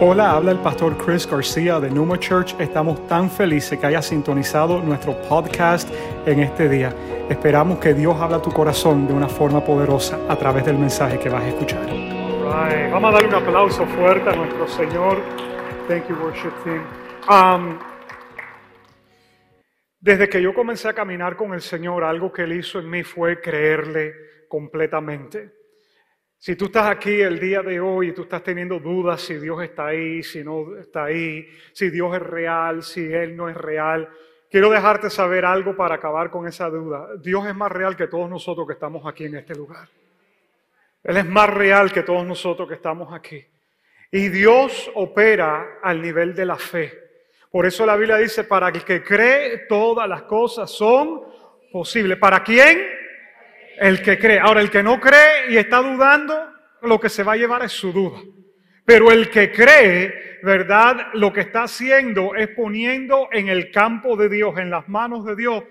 Hola, habla el pastor Chris García de Numa Church. Estamos tan felices que hayas sintonizado nuestro podcast en este día. Esperamos que Dios hable a tu corazón de una forma poderosa a través del mensaje que vas a escuchar. Right. Vamos a darle un aplauso fuerte a nuestro Señor. Thank you, worship team. Desde que yo comencé a caminar con el Señor, algo que Él hizo en mí fue creerle completamente. Si tú estás aquí el día de hoy y tú estás teniendo dudas si Dios está ahí, si no está ahí, si Dios es real, si Él no es real, quiero dejarte saber algo para acabar con esa duda. Dios es más real que todos nosotros que estamos aquí en este lugar. Él es más real que todos nosotros que estamos aquí. Y Dios opera al nivel de la fe. Por eso la Biblia dice, para el que cree, todas las cosas son posibles. ¿Para quién? El que cree. Ahora, el que no cree y está dudando, lo que se va a llevar es su duda. Pero el que cree, ¿verdad? Lo que está haciendo es poniendo en el campo de Dios, en las manos de Dios,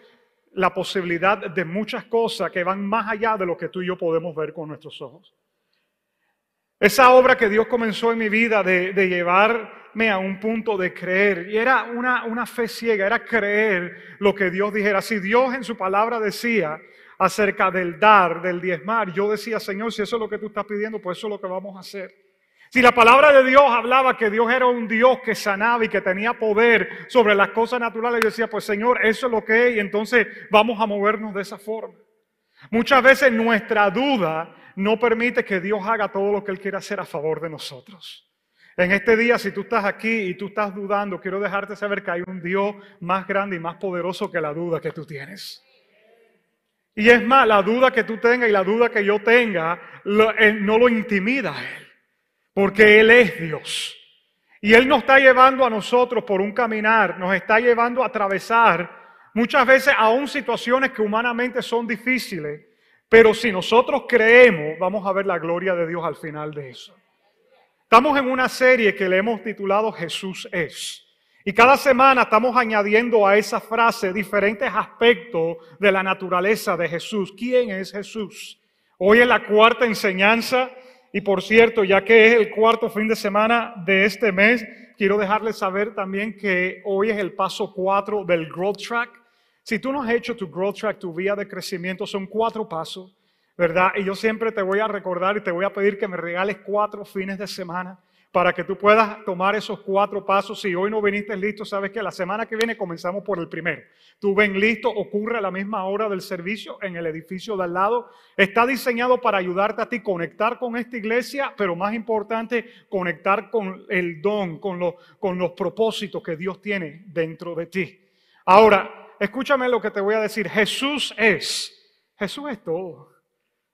la posibilidad de muchas cosas que van más allá de lo que tú y yo podemos ver con nuestros ojos. Esa obra que Dios comenzó en mi vida de llevarme a un punto de creer, y era una fe ciega, era creer lo que Dios dijera. Si Dios en su palabra decía acerca del dar, del diezmar, yo decía, Señor, si eso es lo que tú estás pidiendo, pues eso es lo que vamos a hacer. Si la palabra de Dios hablaba que Dios era un Dios que sanaba y que tenía poder sobre las cosas naturales, yo decía, pues Señor, eso es lo que es, y entonces vamos a movernos de esa forma. Muchas veces nuestra duda no permite que Dios haga todo lo que Él quiere hacer a favor de nosotros. En este día, si tú estás aquí y tú estás dudando, quiero dejarte saber que hay un Dios más grande y más poderoso que la duda que tú tienes. Y es más, la duda que tú tengas y la duda que yo tenga, no lo intimida a Él, porque Él es Dios. Y Él nos está llevando a nosotros por un caminar, nos está llevando a atravesar muchas veces aún situaciones que humanamente son difíciles, pero si nosotros creemos, vamos a ver la gloria de Dios al final de eso. Estamos en una serie que le hemos titulado Jesús Es. Y cada semana estamos añadiendo a esa frase diferentes aspectos de la naturaleza de Jesús. ¿Quién es Jesús? Hoy es la cuarta enseñanza y, por cierto, ya que es el cuarto fin de semana de este mes, quiero dejarles saber también que hoy es el paso 4 del Growth Track. Si tú no has hecho tu Growth Track, tu vía de crecimiento, son 4 pasos, ¿verdad? Y yo siempre te voy a recordar y te voy a pedir que me regales 4 fines de semana para que tú puedas tomar esos 4 pasos. Si hoy no viniste listo, sabes que la semana que viene comenzamos por el primero. Tú ven listo, ocurre a la misma hora del servicio en el edificio de al lado. Está diseñado para ayudarte a ti conectar con esta iglesia, pero más importante, conectar con el don, con los propósitos que Dios tiene dentro de ti. Ahora, escúchame lo que te voy a decir. Jesús es todo.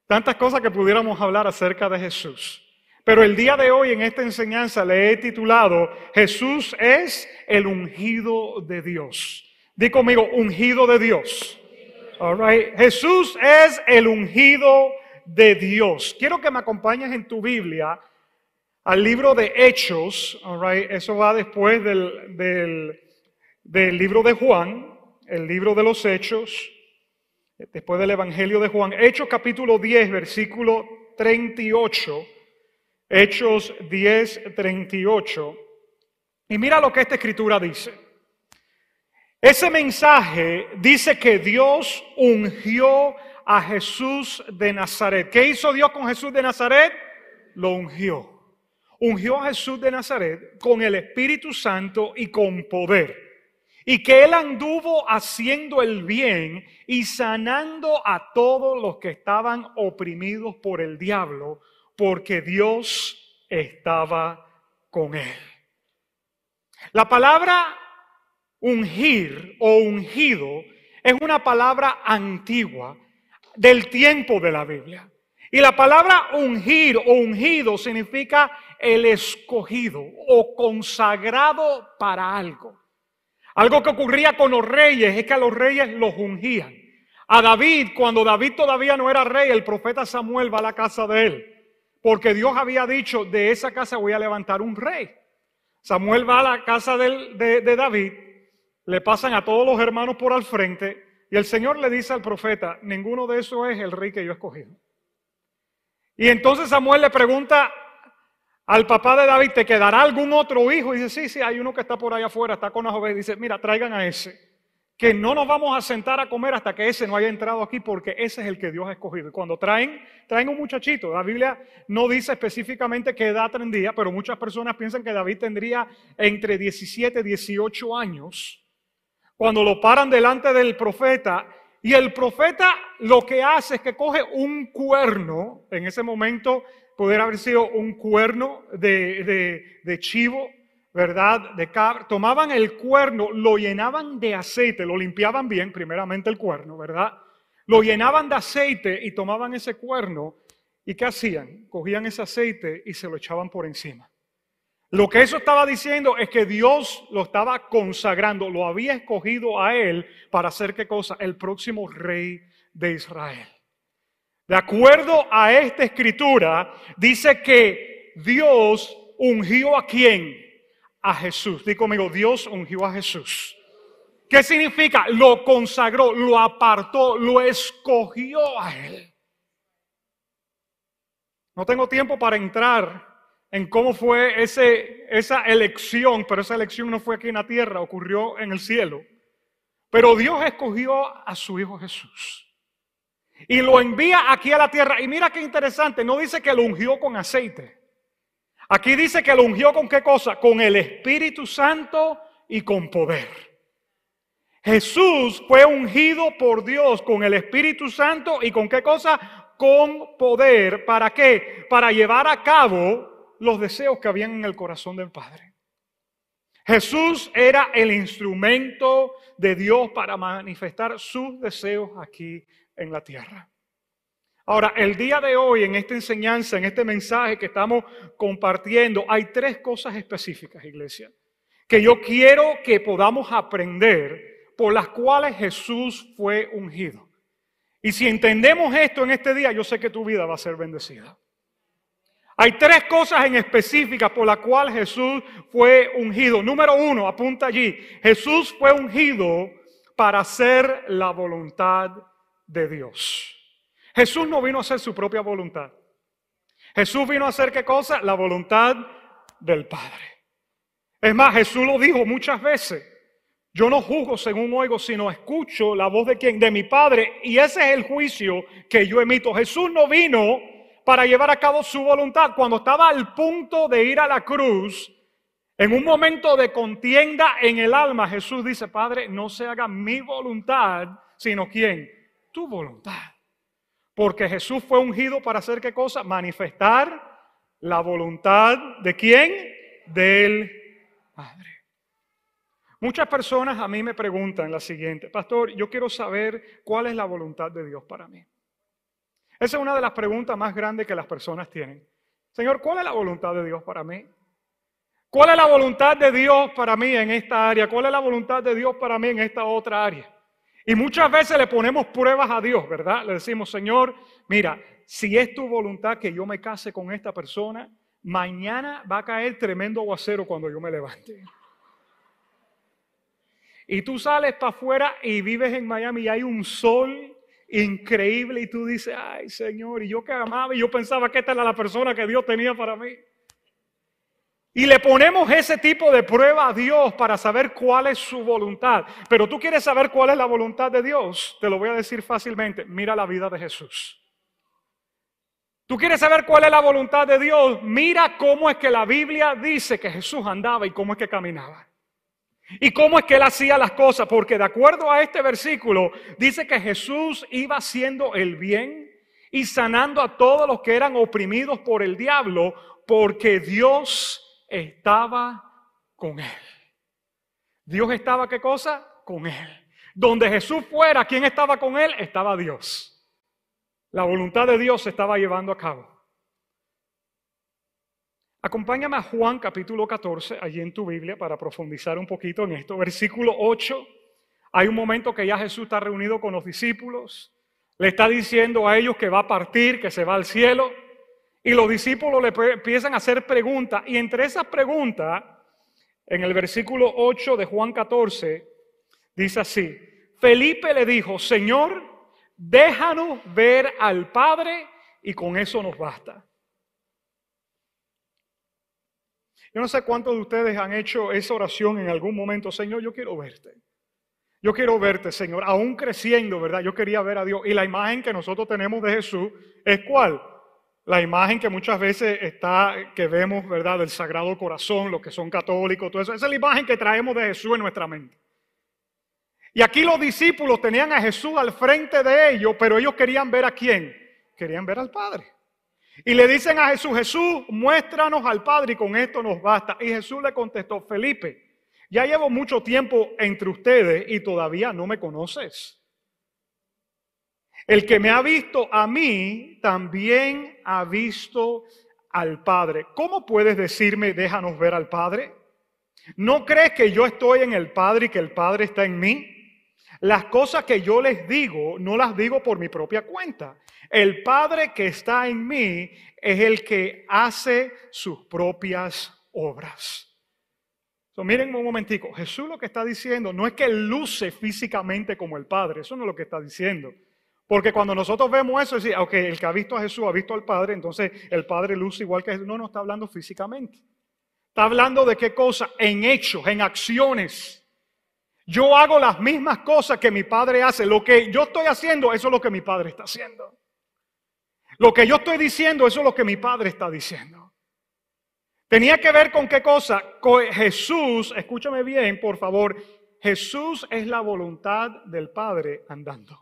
Tantas cosas que pudiéramos hablar acerca de Jesús. Pero el día de hoy en esta enseñanza le he titulado Jesús es el ungido de Dios. Di conmigo, ungido de Dios. All right. Jesús es el ungido de Dios. Quiero que me acompañes en tu Biblia al libro de Hechos. All right. Eso va después del libro de Juan, el libro de los Hechos, después del Evangelio de Juan. Hechos capítulo 10, versículo 38. Hechos 10, 38. Y mira lo que esta escritura dice. Ese mensaje dice que Dios ungió a Jesús de Nazaret. ¿Qué hizo Dios con Jesús de Nazaret? Lo ungió. Ungió a Jesús de Nazaret con el Espíritu Santo y con poder. Y que Él anduvo haciendo el bien y sanando a todos los que estaban oprimidos por el diablo, porque Dios estaba con él. La palabra ungir o ungido es una palabra antigua del tiempo de la Biblia. Y la palabra ungir o ungido significa el escogido o consagrado para algo. Algo que ocurría con los reyes es que a los reyes los ungían. A David, cuando David todavía no era rey, el profeta Samuel va a la casa de él, porque Dios había dicho, de esa casa voy a levantar un rey. Samuel va a la casa de David, le pasan a todos los hermanos por al frente, y el Señor le dice al profeta, ninguno de esos es el rey que yo he escogido. Y entonces Samuel le pregunta al papá de David, ¿te quedará algún otro hijo? Y dice, sí, hay uno que está por allá afuera, está con las ovejas. Y dice, mira, traigan a ese, que no nos vamos a sentar a comer hasta que ese no haya entrado aquí, porque ese es el que Dios ha escogido. Y cuando traen un muchachito, la Biblia no dice específicamente qué edad tendría, pero muchas personas piensan que David tendría entre 17 y 18 años, cuando lo paran delante del profeta, y el profeta lo que hace es que coge un cuerno, en ese momento pudiera haber sido un cuerno de chivo, ¿verdad? De cabra. Tomaban el cuerno, lo llenaban de aceite, lo limpiaban bien, primeramente el cuerno, ¿verdad? Lo llenaban de aceite y tomaban ese cuerno. ¿Y qué hacían? Cogían ese aceite y se lo echaban por encima. Lo que eso estaba diciendo es que Dios lo estaba consagrando, lo había escogido a él para hacer ¿qué cosa? El próximo rey de Israel. De acuerdo a esta escritura, dice que Dios ungió ¿a quién? A Jesús. Dí conmigo, Dios ungió a Jesús. ¿Qué significa? Lo consagró, lo apartó, lo escogió a él. No tengo tiempo para entrar en cómo fue esa elección, pero esa elección no fue aquí en la tierra, ocurrió en el cielo. Pero Dios escogió a su Hijo Jesús y lo envía aquí a la tierra. Y mira qué interesante, no dice que lo ungió con aceite. Aquí dice que lo ungió ¿con qué cosa? Con el Espíritu Santo y con poder. Jesús fue ungido por Dios con el Espíritu Santo y ¿con qué cosa? Con poder. ¿Para qué? Para llevar a cabo los deseos que habían en el corazón del Padre. Jesús era el instrumento de Dios para manifestar sus deseos aquí en la tierra. Ahora, el día de hoy, en esta enseñanza, en este mensaje que estamos compartiendo, hay tres cosas específicas, iglesia, que yo quiero que podamos aprender, por las cuales Jesús fue ungido. Y si entendemos esto en este día, yo sé que tu vida va a ser bendecida. Hay tres cosas en específicas por las cuales Jesús fue ungido. Número uno, apunta allí, Jesús fue ungido para hacer la voluntad de Dios. Jesús no vino a hacer su propia voluntad. Jesús vino a hacer ¿qué cosa? La voluntad del Padre. Es más, Jesús lo dijo muchas veces. Yo no juzgo según oigo, sino escucho la voz de ¿quién? De mi Padre. Y ese es el juicio que yo emito. Jesús no vino para llevar a cabo su voluntad. Cuando estaba al punto de ir a la cruz, en un momento de contienda en el alma, Jesús dice, Padre, no se haga mi voluntad, sino ¿quién? Tu voluntad. Porque Jesús fue ungido para hacer ¿qué cosa? Manifestar la voluntad ¿de quién? Del Padre. Muchas personas a mí me preguntan la siguiente, pastor, yo quiero saber cuál es la voluntad de Dios para mí. Esa es una de las preguntas más grandes que las personas tienen. Señor, ¿cuál es la voluntad de Dios para mí? ¿Cuál es la voluntad de Dios para mí en esta área? ¿Cuál es la voluntad de Dios para mí en esta otra área? Y muchas veces le ponemos pruebas a Dios, ¿verdad? Le decimos, Señor, mira, si es tu voluntad que yo me case con esta persona, mañana va a caer tremendo aguacero cuando yo me levante. Y tú sales para afuera y vives en Miami y hay un sol increíble y tú dices, ay, Señor, y yo que amaba y yo pensaba que esta era la persona que Dios tenía para mí. Y le ponemos ese tipo de prueba a Dios para saber cuál es su voluntad. Pero tú quieres saber cuál es la voluntad de Dios, te lo voy a decir fácilmente, mira la vida de Jesús. Tú quieres saber cuál es la voluntad de Dios, mira cómo es que la Biblia dice que Jesús andaba y cómo es que caminaba. Y cómo es que él hacía las cosas, porque de acuerdo a este versículo, dice que Jesús iba haciendo el bien y sanando a todos los que eran oprimidos por el diablo, porque Dios estaba con él. Dios estaba ¿qué cosa? Con él. Donde Jesús fuera, ¿quién estaba con él? Estaba Dios. La voluntad de Dios se estaba llevando a cabo. Acompáñame a Juan capítulo 14, allí en tu Biblia, para profundizar un poquito en esto. Versículo 8, hay un momento que ya Jesús está reunido con los discípulos, le está diciendo a ellos que va a partir, que se va al cielo. Y los discípulos le empiezan a hacer preguntas. Y entre esas preguntas, en el versículo 8 de Juan 14, dice así. Felipe le dijo, Señor, déjanos ver al Padre y con eso nos basta. Yo no sé cuántos de ustedes han hecho esa oración en algún momento. Señor, yo quiero verte. Yo quiero verte, Señor. Aún creciendo, ¿verdad? Yo quería ver a Dios. Y la imagen que nosotros tenemos de Jesús es ¿cuál? La imagen que muchas veces está, que vemos, ¿verdad? Del Sagrado Corazón, los que son católicos, todo eso. Esa es la imagen que traemos de Jesús en nuestra mente. Y aquí los discípulos tenían a Jesús al frente de ellos, pero ellos querían ver a quién. Querían ver al Padre. Y le dicen a Jesús, Jesús, muéstranos al Padre y con esto nos basta. Y Jesús le contestó, Felipe, ya llevo mucho tiempo entre ustedes y todavía no me conoces. El que me ha visto a mí, también ha visto al Padre. ¿Cómo puedes decirme, déjanos ver al Padre? ¿No crees que yo estoy en el Padre y que el Padre está en mí? Las cosas que yo les digo, no las digo por mi propia cuenta. El Padre que está en mí es el que hace sus propias obras. So, miren un momentico, Jesús lo que está diciendo no es que luce físicamente como el Padre, eso no es lo que está diciendo. Porque cuando nosotros vemos eso, decimos, ok, el que ha visto a Jesús ha visto al Padre, entonces el Padre luce igual que Jesús. No, no está hablando físicamente. Está hablando de qué cosa, en hechos, en acciones. Yo hago las mismas cosas que mi Padre hace. Lo que yo estoy haciendo, eso es lo que mi Padre está haciendo. Lo que yo estoy diciendo, eso es lo que mi Padre está diciendo. Tenía que ver con qué cosa. Jesús, escúchame bien, por favor. Jesús es la voluntad del Padre andando.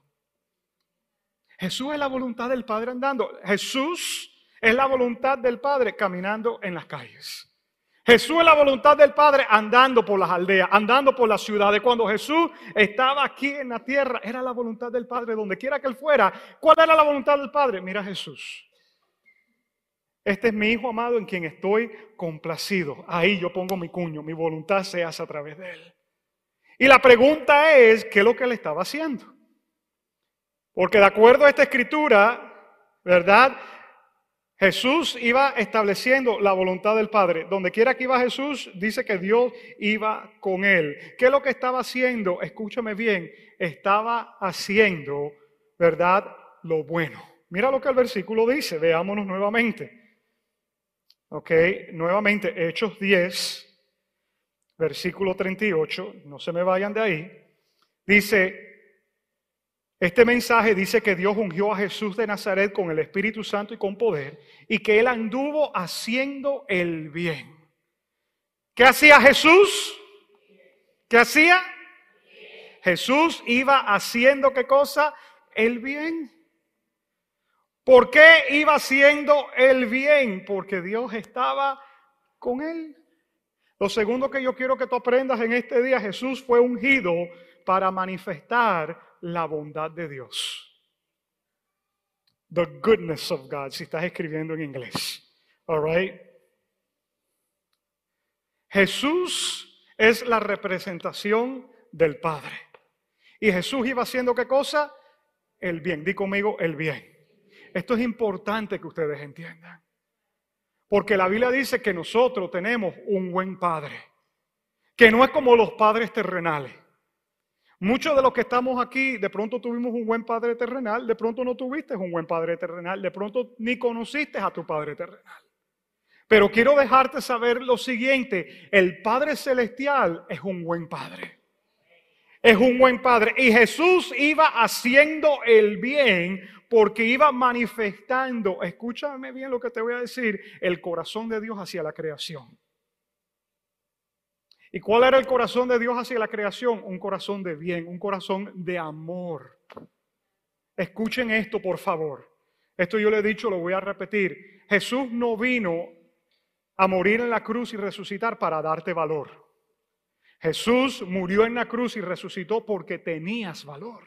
Jesús es la voluntad del Padre andando. Jesús es la voluntad del Padre caminando en las calles. Jesús es la voluntad del Padre andando por las aldeas, andando por las ciudades. Cuando Jesús estaba aquí en la tierra, era la voluntad del Padre, donde quiera que él fuera. ¿Cuál era la voluntad del Padre? Mira Jesús. Este es mi Hijo amado en quien estoy complacido. Ahí yo pongo mi cuño, mi voluntad se hace a través de él. Y la pregunta es, ¿qué es lo que él estaba haciendo? Porque de acuerdo a esta escritura, ¿verdad?, Jesús iba estableciendo la voluntad del Padre. Donde quiera que iba Jesús, dice que Dios iba con él. ¿Qué es lo que estaba haciendo? Escúchame bien, estaba haciendo, ¿verdad?, lo bueno. Mira lo que el versículo dice, veámonos nuevamente. Ok, nuevamente, Hechos 10, versículo 38, no se me vayan de ahí. Dice... Este mensaje dice que Dios ungió a Jesús de Nazaret con el Espíritu Santo y con poder, y que él anduvo haciendo el bien. ¿Qué hacía Jesús? ¿Qué hacía? Jesús iba haciendo ¿qué cosa? El bien. ¿Por qué iba haciendo el bien? Porque Dios estaba con él. Lo segundo que yo quiero que tú aprendas en este día, Jesús fue ungido para manifestar la bondad de Dios. The goodness of God, si estás escribiendo en inglés. All right. Jesús es la representación del Padre. Y Jesús iba haciendo ¿qué cosa? El bien. Di conmigo, el bien. Esto es importante que ustedes entiendan. Porque la Biblia dice que nosotros tenemos un buen Padre. Que no es como los padres terrenales. Muchos de los que estamos aquí, de pronto tuvimos un buen padre terrenal, de pronto no tuviste un buen padre terrenal, de pronto ni conociste a tu padre terrenal. Pero quiero dejarte saber lo siguiente, el Padre Celestial es un buen padre. Es un buen padre. Y Jesús iba haciendo el bien porque iba manifestando, escúchame bien lo que te voy a decir, el corazón de Dios hacia la creación. ¿Y cuál era el corazón de Dios hacia la creación? Un corazón de bien, un corazón de amor. Escuchen esto, por favor. Esto yo le he dicho, lo voy a repetir. Jesús no vino a morir en la cruz y resucitar para darte valor. Jesús murió en la cruz y resucitó porque tenías valor.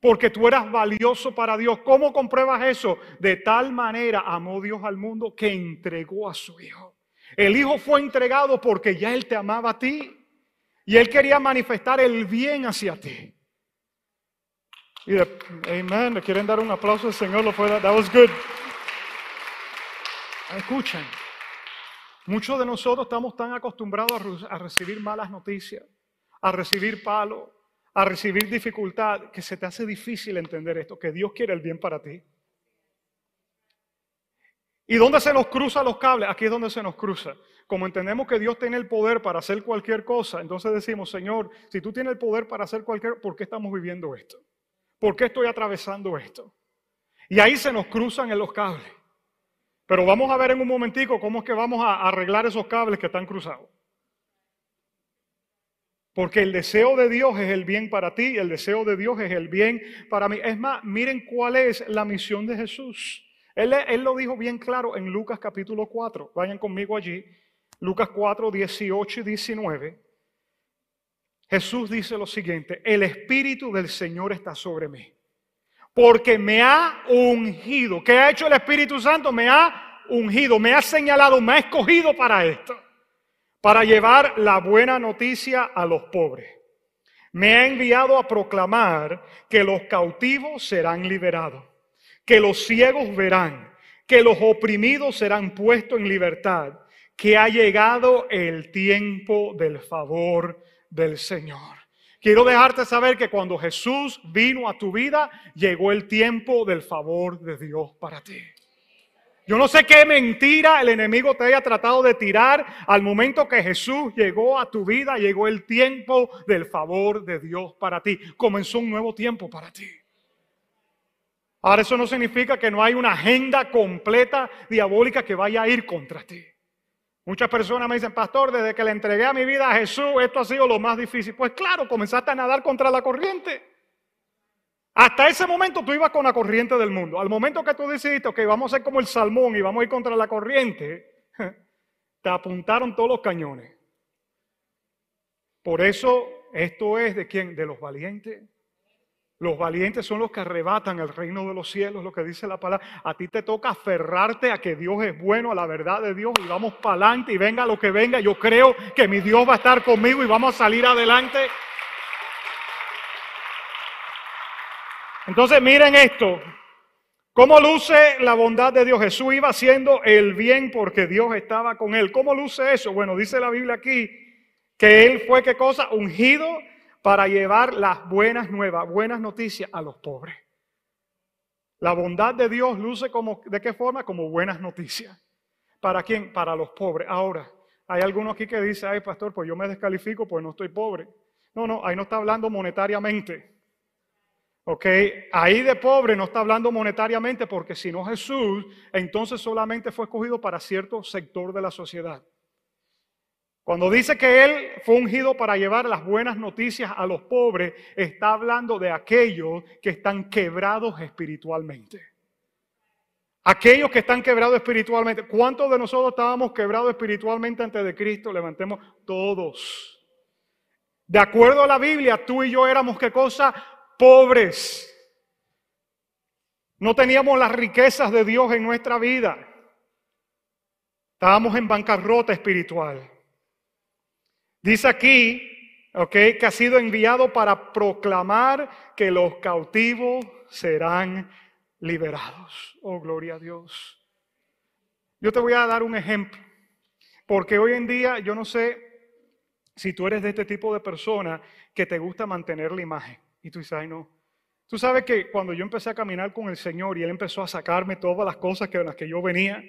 Porque tú eras valioso para Dios. ¿Cómo compruebas eso? De tal manera amó Dios al mundo que entregó a su Hijo. El Hijo fue entregado porque ya él te amaba a ti y él quería manifestar el bien hacia ti. Amén. ¿Le quieren dar un aplauso al Señor? Lo fue. That was good. Escuchen. Muchos de nosotros estamos tan acostumbrados a recibir malas noticias, a recibir palos, a recibir dificultad, que se te hace difícil entender esto, que Dios quiere el bien para ti. ¿Y dónde se nos cruzan los cables? Aquí es donde se nos cruza. como entendemos que Dios tiene el poder para hacer cualquier cosa, entonces decimos, Señor, si tú tienes el poder para hacer cualquier cosa, ¿por qué estamos viviendo esto? ¿Por qué estoy atravesando esto? Y ahí se nos cruzan en los cables. Pero vamos a ver en un momentico cómo es que vamos a arreglar esos cables que están cruzados. Porque el deseo de Dios es el bien para ti, el deseo de Dios es el bien para mí. Es más, miren cuál es la misión de Jesús. Él lo dijo bien claro en Lucas capítulo 4. Vayan conmigo allí. Lucas 4, 18 y 19. Jesús dice lo siguiente: el Espíritu del Señor está sobre mí, porque me ha ungido. ¿Qué ha hecho el Espíritu Santo? Me ha ungido, me ha señalado, me ha escogido para esto. Para llevar la buena noticia a los pobres. Me ha enviado a proclamar que los cautivos serán liberados, que los ciegos verán, que los oprimidos serán puestos en libertad, que ha llegado el tiempo del favor del Señor. Quiero dejarte saber que cuando Jesús vino a tu vida, llegó el tiempo del favor de Dios para ti. Yo no sé qué mentira el enemigo te haya tratado de tirar. Al momento que Jesús llegó a tu vida, llegó el tiempo del favor de Dios para ti. Comenzó un nuevo tiempo para ti. Ahora, eso no significa que no hay una agenda completa diabólica que vaya a ir contra ti. Muchas personas me dicen, pastor, desde que le entregué a mi vida a Jesús, esto ha sido lo más difícil. Pues claro, comenzaste a nadar contra la corriente. Hasta ese momento tú ibas con la corriente del mundo. Al momento que tú decidiste, ok, vamos a ser como el salmón y vamos a ir contra la corriente, te apuntaron todos los cañones. Por eso, esto es ¿de quién? De los valientes. Los valientes son los que arrebatan el reino de los cielos, lo que dice la palabra. A ti te toca aferrarte a que Dios es bueno, a la verdad de Dios, y vamos para adelante, y venga lo que venga. Yo creo que mi Dios va a estar conmigo y vamos a salir adelante. Entonces miren esto, cómo luce la bondad de Dios. Jesús iba haciendo el bien porque Dios estaba con él. ¿Cómo luce eso? Bueno, dice la Biblia aquí que él fue, ¿qué cosa? Ungido para llevar las buenas nuevas, buenas noticias a los pobres. La bondad de Dios luce como, ¿de qué forma? Como buenas noticias. ¿Para quién? Para los pobres. Ahora, hay algunos aquí que dicen, ay pastor, pues yo me descalifico, pues no estoy pobre. No, no, ahí no está hablando monetariamente. Ok, ahí de pobre no está hablando monetariamente, porque si no Jesús, entonces solamente fue escogido para cierto sector de la sociedad. Cuando dice que él fue ungido para llevar las buenas noticias a los pobres, está hablando de aquellos que están quebrados espiritualmente. Aquellos que están quebrados espiritualmente. ¿Cuántos de nosotros estábamos quebrados espiritualmente antes de Cristo? Levantemos todos. De acuerdo a la Biblia, tú y yo éramos ¿qué cosa? Pobres. No teníamos las riquezas de Dios en nuestra vida. Estábamos en bancarrota espiritual. Dice aquí, ok, que ha sido enviado para proclamar que los cautivos serán liberados. Oh, gloria a Dios. Yo te voy a dar un ejemplo, porque hoy en día yo no sé si tú eres de este tipo de persona que te gusta mantener la imagen. Y tú dices, ay no, tú sabes que cuando yo empecé a caminar con el Señor y Él empezó a sacarme todas las cosas en las que yo venía,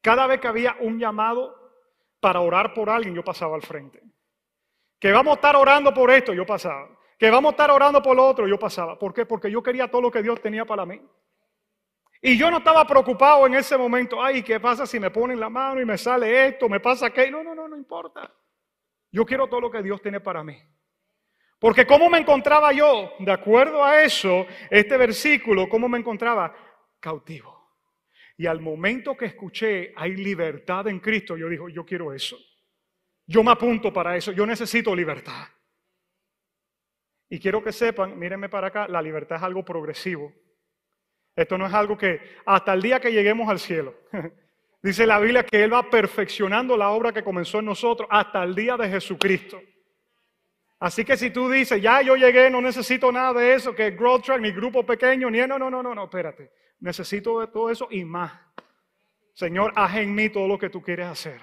cada vez que había un llamado para orar por alguien, yo pasaba al frente. Que vamos a estar orando por esto, yo pasaba. Que vamos a estar orando por lo otro, yo pasaba. ¿Por qué? Porque yo quería todo lo que Dios tenía para mí. Y yo no estaba preocupado en ese momento, ay, ¿qué pasa si me ponen la mano y me sale esto, me pasa aquello? No, no, no, no importa. Yo quiero todo lo que Dios tiene para mí. Porque ¿cómo me encontraba yo? De acuerdo a eso, este versículo, ¿cómo me encontraba? Cautivo. Y al momento que escuché, hay libertad en Cristo, yo dije, yo quiero eso. Yo me apunto para eso, yo necesito libertad. Y quiero que sepan, mírenme para acá, la libertad es algo progresivo. Esto no es algo que hasta el día que lleguemos al cielo. Dice la Biblia que Él va perfeccionando la obra que comenzó en nosotros hasta el día de Jesucristo. Así que si tú dices, ya yo llegué, no necesito nada de eso, que Growth Track, ni grupo pequeño, ni no, espérate. Necesito de todo eso y más. Señor, haz en mí todo lo que tú quieres hacer.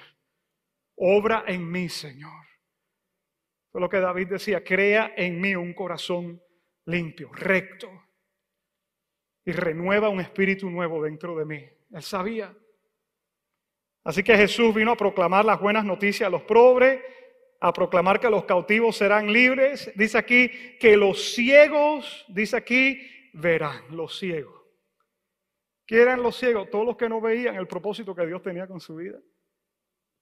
Obra en mí, Señor. Eso es lo que David decía, crea en mí un corazón limpio, recto. Y renueva un espíritu nuevo dentro de mí. Él sabía. Así que Jesús vino a proclamar las buenas noticias a los pobres, a proclamar que los cautivos serán libres. Dice aquí que los ciegos, dice aquí, verán, los ciegos. ¿Quién eran los ciegos? Todos los que no veían el propósito que Dios tenía con su vida.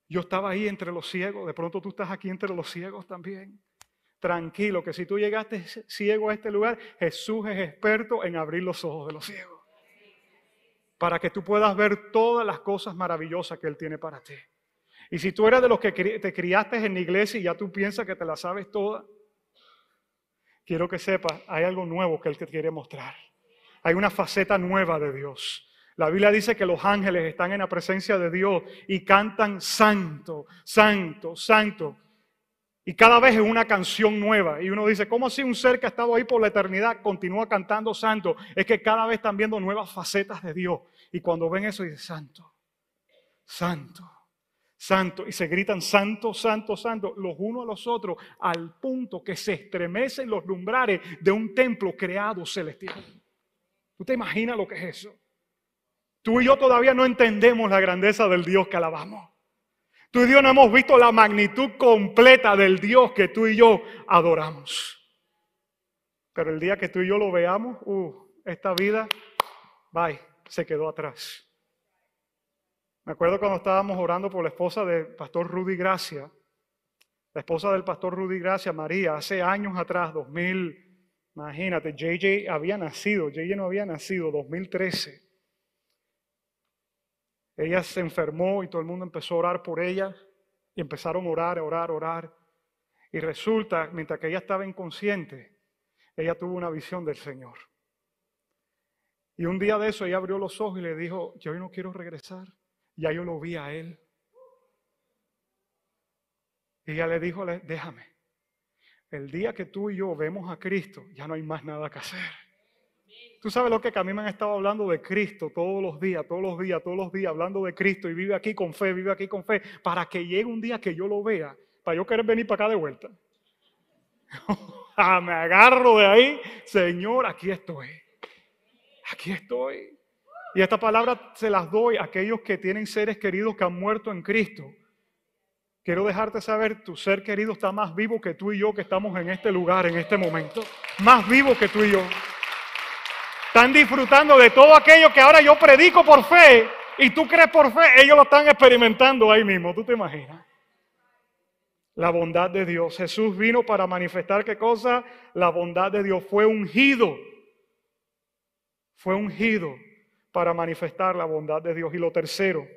Yo estaba ahí entre los ciegos, de pronto tú estás aquí entre los ciegos también. Tranquilo, que si tú llegaste ciego a este lugar, Jesús es experto en abrir los ojos de los ciegos. Para que tú puedas ver todas las cosas maravillosas que Él tiene para ti. Y si tú eres de los que te criaste en la iglesia y ya tú piensas que te la sabes toda, quiero que sepas, hay algo nuevo que Él te quiere mostrar. Hay una faceta nueva de Dios. La Biblia dice que los ángeles están en la presencia de Dios y cantan santo, santo, santo. Y cada vez es una canción nueva. Y uno dice, ¿cómo así un ser que ha estado ahí por la eternidad continúa cantando santo? Es que cada vez están viendo nuevas facetas de Dios. Y cuando ven eso dicen, santo, santo, santo. Y se gritan santo, santo, santo, los unos a los otros, al punto que se estremecen los lumbrares de un templo creado celestial. ¿Tú te imaginas lo que es eso? Tú y yo todavía no entendemos la grandeza del Dios que alabamos. Tú y yo no hemos visto la magnitud completa del Dios que tú y yo adoramos. Pero el día que tú y yo lo veamos, esta vida, bye, se quedó atrás. Me acuerdo cuando estábamos orando por la esposa del pastor Rudy Gracia, la esposa del pastor Rudy Gracia, María, hace años atrás, 2000, imagínate, JJ no había nacido, 2013. Ella se enfermó y todo el mundo empezó a orar por ella. Y empezaron a orar. Y resulta, mientras que ella estaba inconsciente, ella tuvo una visión del Señor. Y un día de eso ella abrió los ojos y le dijo, yo no quiero regresar. Ya yo lo vi a Él. Y ella le dijo, déjame. El día que tú y yo vemos a Cristo, ya no hay más nada que hacer. Tú sabes lo que a mí me han estado hablando de Cristo todos los días, hablando de Cristo y vive aquí con fe, para que llegue un día que yo lo vea, para yo querer venir para acá de vuelta. Me agarro de ahí, Señor, aquí estoy. Y esta palabra se las doy a aquellos que tienen seres queridos que han muerto en Cristo. Quiero dejarte saber, tu ser querido está más vivo que tú y yo que estamos en este lugar, en este momento. Más vivo que tú y yo. Están disfrutando de todo aquello que ahora yo predico por fe y tú crees por fe, ellos lo están experimentando ahí mismo, ¿tú te imaginas? La bondad de Dios. Jesús vino para manifestar ¿qué cosa? La bondad de Dios. Fue ungido para manifestar la bondad de Dios. Y lo tercero,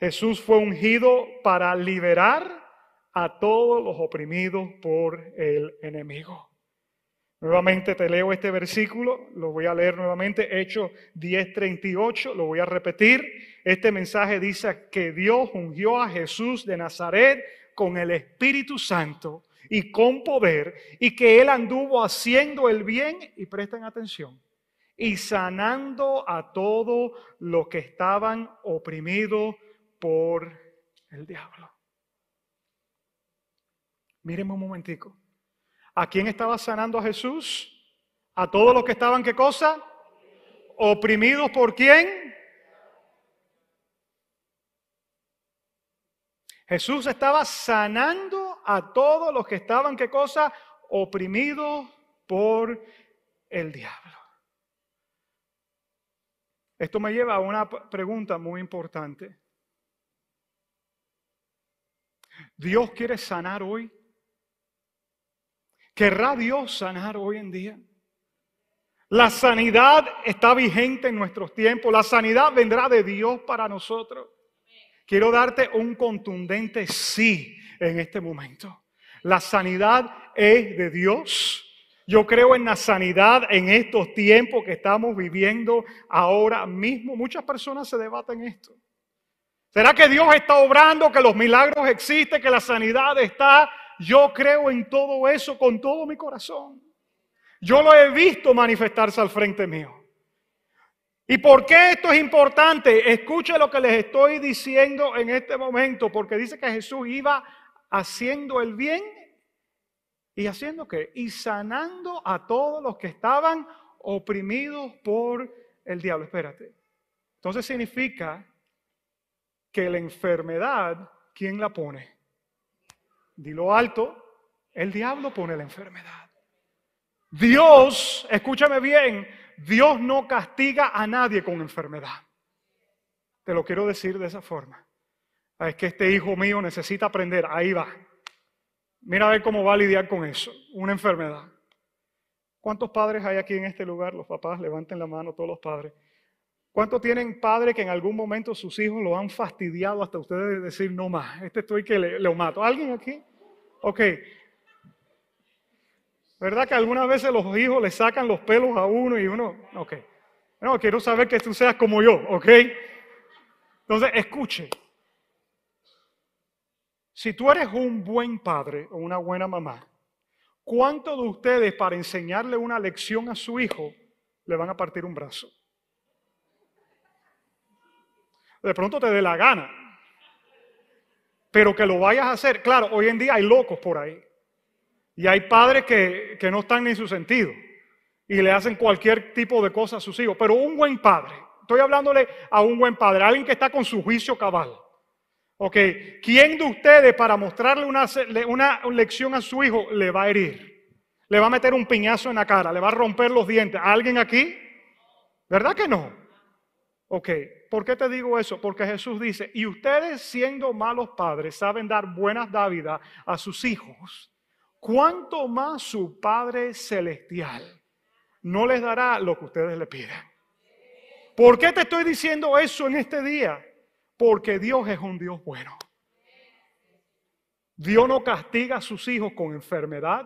Jesús fue ungido para liberar a todos los oprimidos por el enemigo. Nuevamente te leo este versículo, lo voy a leer nuevamente, Hechos 10:38, lo voy a repetir. Este mensaje dice que Dios ungió a Jesús de Nazaret con el Espíritu Santo y con poder, y que Él anduvo haciendo el bien, y presten atención, y sanando a todos los que estaban oprimidos por el diablo. Mírenme un momentico. ¿A quién estaba sanando a Jesús? A todos los que estaban, ¿qué cosa? ¿Oprimidos por quién? Jesús estaba sanando a todos los que estaban, ¿qué cosa? Oprimidos por el diablo. Esto me lleva a una pregunta muy importante. ¿Dios quiere sanar hoy? ¿Querrá Dios sanar hoy en día? La sanidad está vigente en nuestros tiempos. La sanidad vendrá de Dios para nosotros. Quiero darte un contundente sí en este momento. La sanidad es de Dios. Yo creo en la sanidad en estos tiempos que estamos viviendo ahora mismo. Muchas personas se debaten esto. ¿Será que Dios está obrando, que los milagros existen, que la sanidad está? Yo creo en todo eso con todo mi corazón. Yo lo he visto manifestarse al frente mío. ¿Y por qué esto es importante? Escuche lo que les estoy diciendo en este momento, porque dice que Jesús iba haciendo el bien y haciendo qué, y sanando a todos los que estaban oprimidos por el diablo. Espérate. Entonces significa que la enfermedad, ¿quién la pone? Dilo alto, el diablo pone la enfermedad. Dios, escúchame bien, Dios no castiga a nadie con enfermedad. Te lo quiero decir de esa forma. Es que este hijo mío necesita aprender, ahí va. Mira a ver cómo va a lidiar con eso, una enfermedad. ¿Cuántos padres hay aquí en este lugar? Los papás, levanten la mano, todos los padres. ¿Cuántos tienen padres que en algún momento sus hijos los han fastidiado hasta ustedes decir, no más, este estoy que lo mato? ¿Alguien aquí? Ok. ¿Verdad que algunas veces los hijos le sacan los pelos a uno y uno? Ok. No, quiero saber que tú seas como yo, ok. Entonces, escuche. Si tú eres un buen padre o una buena mamá, ¿cuántos de ustedes para enseñarle una lección a su hijo le van a partir un brazo? De pronto te dé la gana, pero que lo vayas a hacer. Claro, hoy en día hay locos por ahí y hay padres que no están ni en su sentido y le hacen cualquier tipo de cosa a sus hijos, pero un buen padre, estoy hablándole a un buen padre, alguien que está con su juicio cabal. Ok, ¿quién de ustedes para mostrarle una lección a su hijo le va a herir? Le va a meter un piñazo en la cara, le va a romper los dientes. ¿A alguien aquí? ¿Verdad que no? Ok, ¿por qué te digo eso? Porque Jesús dice, y ustedes siendo malos padres saben dar buenas dádivas a sus hijos, ¿cuánto más su Padre Celestial no les dará lo que ustedes le pidan? ¿Por qué te estoy diciendo eso en este día? Porque Dios es un Dios bueno. Dios no castiga a sus hijos con enfermedad.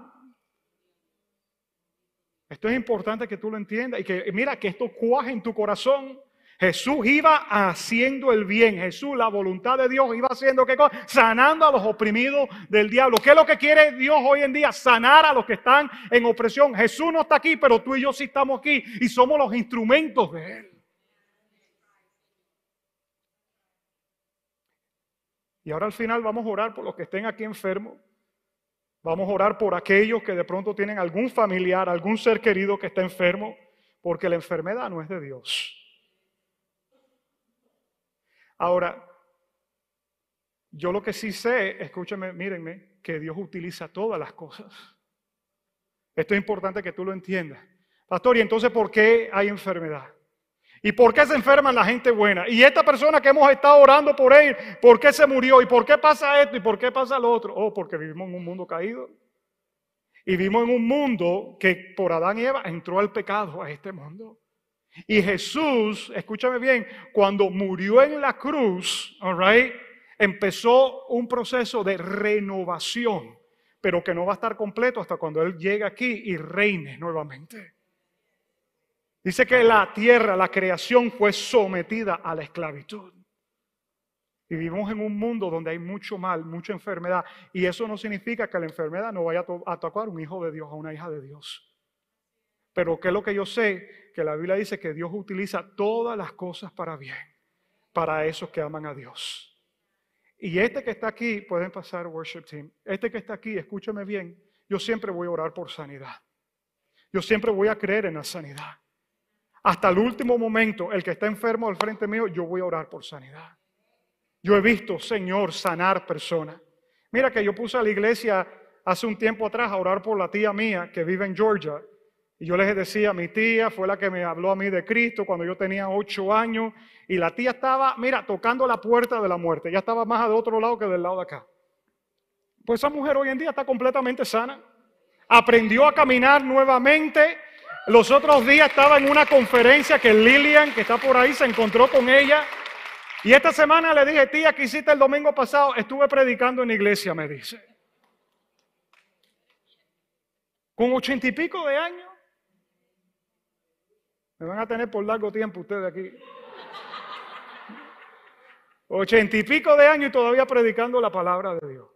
Esto es importante que tú lo entiendas y que mira que esto cuaje en tu corazón. Jesús iba haciendo el bien. Jesús, la voluntad de Dios, iba haciendo ¿qué cosa? Sanando a los oprimidos del diablo. ¿Qué es lo que quiere Dios hoy en día? Sanar a los que están en opresión. Jesús no está aquí, pero tú y yo sí estamos aquí y somos los instrumentos de Él. Y ahora al final vamos a orar por los que estén aquí enfermos. Vamos a orar por aquellos que de pronto tienen algún familiar, algún ser querido que está enfermo, porque la enfermedad no es de Dios. Ahora, yo lo que sí sé, escúchame, mírenme, que Dios utiliza todas las cosas. Esto es importante que tú lo entiendas. Pastor, ¿y entonces por qué hay enfermedad? ¿Y por qué se enferman la gente buena? ¿Y esta persona que hemos estado orando por él, por qué se murió? ¿Y por qué pasa esto? ¿Y por qué pasa lo otro? Oh, porque vivimos en un mundo caído. Y vivimos en un mundo que por Adán y Eva entró el pecado a este mundo. Y Jesús, escúchame bien, cuando murió en la cruz, all right, empezó un proceso de renovación, pero que no va a estar completo hasta cuando Él llegue aquí y reine nuevamente. Dice que la tierra, la creación fue sometida a la esclavitud. Y vivimos en un mundo donde hay mucho mal, mucha enfermedad. Y eso no significa que la enfermedad no vaya a tocar a un hijo de Dios, a una hija de Dios. Pero ¿qué es lo que yo sé? Que la Biblia dice que Dios utiliza todas las cosas para bien, para esos que aman a Dios. Y este que está aquí, pueden pasar worship team, este que está aquí, escúchame bien, yo siempre voy a orar por sanidad. Yo siempre voy a creer en la sanidad. Hasta el último momento, el que está enfermo al frente mío, yo voy a orar por sanidad. Yo he visto, Señor, sanar personas. Mira que yo puse a la iglesia hace un tiempo atrás a orar por la tía mía que vive en Georgia. Y yo les decía, mi tía fue la que me habló a mí de Cristo cuando yo tenía 8 años. Y la tía estaba, mira, tocando la puerta de la muerte. Ya estaba más de otro lado que del lado de acá. Pues esa mujer hoy en día está completamente sana. Aprendió a caminar nuevamente. Los otros días estaba en una conferencia que Lilian, que está por ahí, se encontró con ella. Y esta semana le dije, tía, ¿qué hiciste el domingo pasado? Estuve predicando en la iglesia, me dice. Con 80 y pico de años. Me van a tener por largo tiempo ustedes aquí. 80 y pico de años y todavía predicando la palabra de Dios.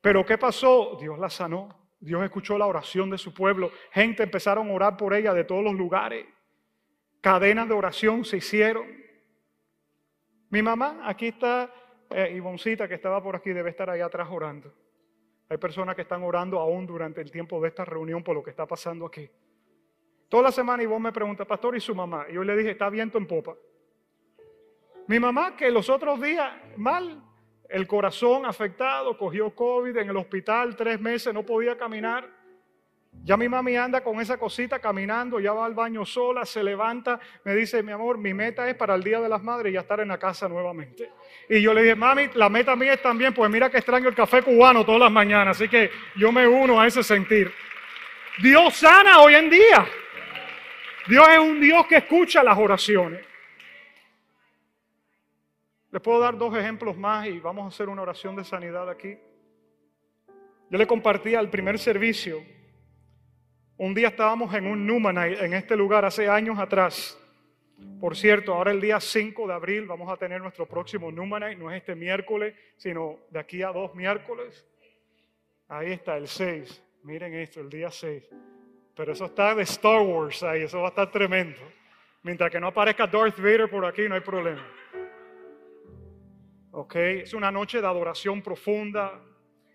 ¿Pero qué pasó? Dios la sanó. Dios escuchó la oración de su pueblo. Gente empezaron a orar por ella de todos los lugares. Cadenas de oración se hicieron. Mi mamá, aquí está Ivoncita, que estaba por aquí, debe estar allá atrás orando. Hay personas que están orando aún durante el tiempo de esta reunión por lo que está pasando aquí. Toda la semana Ivonne me pregunta, pastor, ¿y su mamá? Y yo le dije, está viento en popa. Mi mamá, que los otros días mal, el corazón afectado, cogió COVID en el hospital 3 meses, no podía caminar. Ya mi mami anda con esa cosita caminando, ya va al baño sola, se levanta, me dice, mi amor, mi meta es para el Día de las Madres ya estar en la casa nuevamente. Y yo le dije, mami, la meta mía es también, pues mira que extraño el café cubano todas las mañanas, así que yo me uno a ese sentir. Dios sana hoy en día. Dios es un Dios que escucha las oraciones. Les puedo dar 2 ejemplos más y vamos a hacer una oración de sanidad aquí. Yo le compartí al primer servicio. Un día estábamos en un Numenai, en este lugar, hace años atrás. Por cierto, ahora el día 5 de abril vamos a tener nuestro próximo Numenai. No es este miércoles, sino de aquí a 2 miércoles. Ahí está, el 6. Miren esto, el día 6. Pero eso está de Star Wars ahí, eso va a estar tremendo. Mientras que no aparezca Darth Vader por aquí, no hay problema. Ok, es una noche de adoración profunda.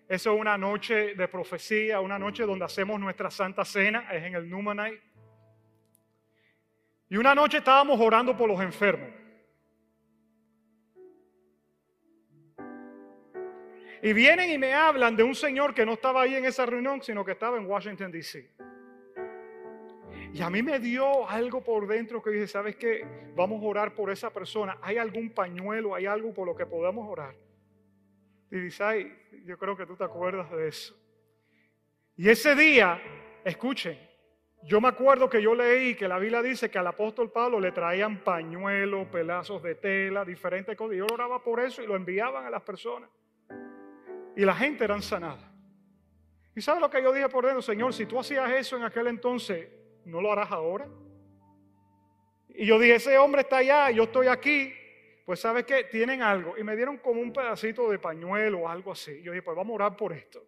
Eso es una noche de profecía, una noche donde hacemos nuestra Santa Cena, es en el Numenai. Y una noche estábamos orando por los enfermos. Y vienen y me hablan de un señor que no estaba ahí en esa reunión, sino que estaba en Washington, D.C. Y a mí me dio algo por dentro que dije, ¿sabes qué? Vamos a orar por esa persona. ¿Hay algún pañuelo? ¿Hay algo por lo que podamos orar? Y dice, ay, yo creo que tú te acuerdas de eso. Y ese día, escuchen, yo me acuerdo que yo leí que la Biblia dice que al apóstol Pablo le traían pañuelos, pedazos de tela, diferentes cosas. Y yo oraba por eso y lo enviaban a las personas. Y la gente eran sanada. ¿Y sabes lo que yo dije por dentro? Señor, si tú hacías eso en aquel entonces, ¿no lo harás ahora? Y yo dije, ese hombre está allá, yo estoy aquí. Pues, ¿sabes qué? Tienen algo. Y me dieron como un pedacito de pañuelo o algo así. Yo dije, pues vamos a orar por esto.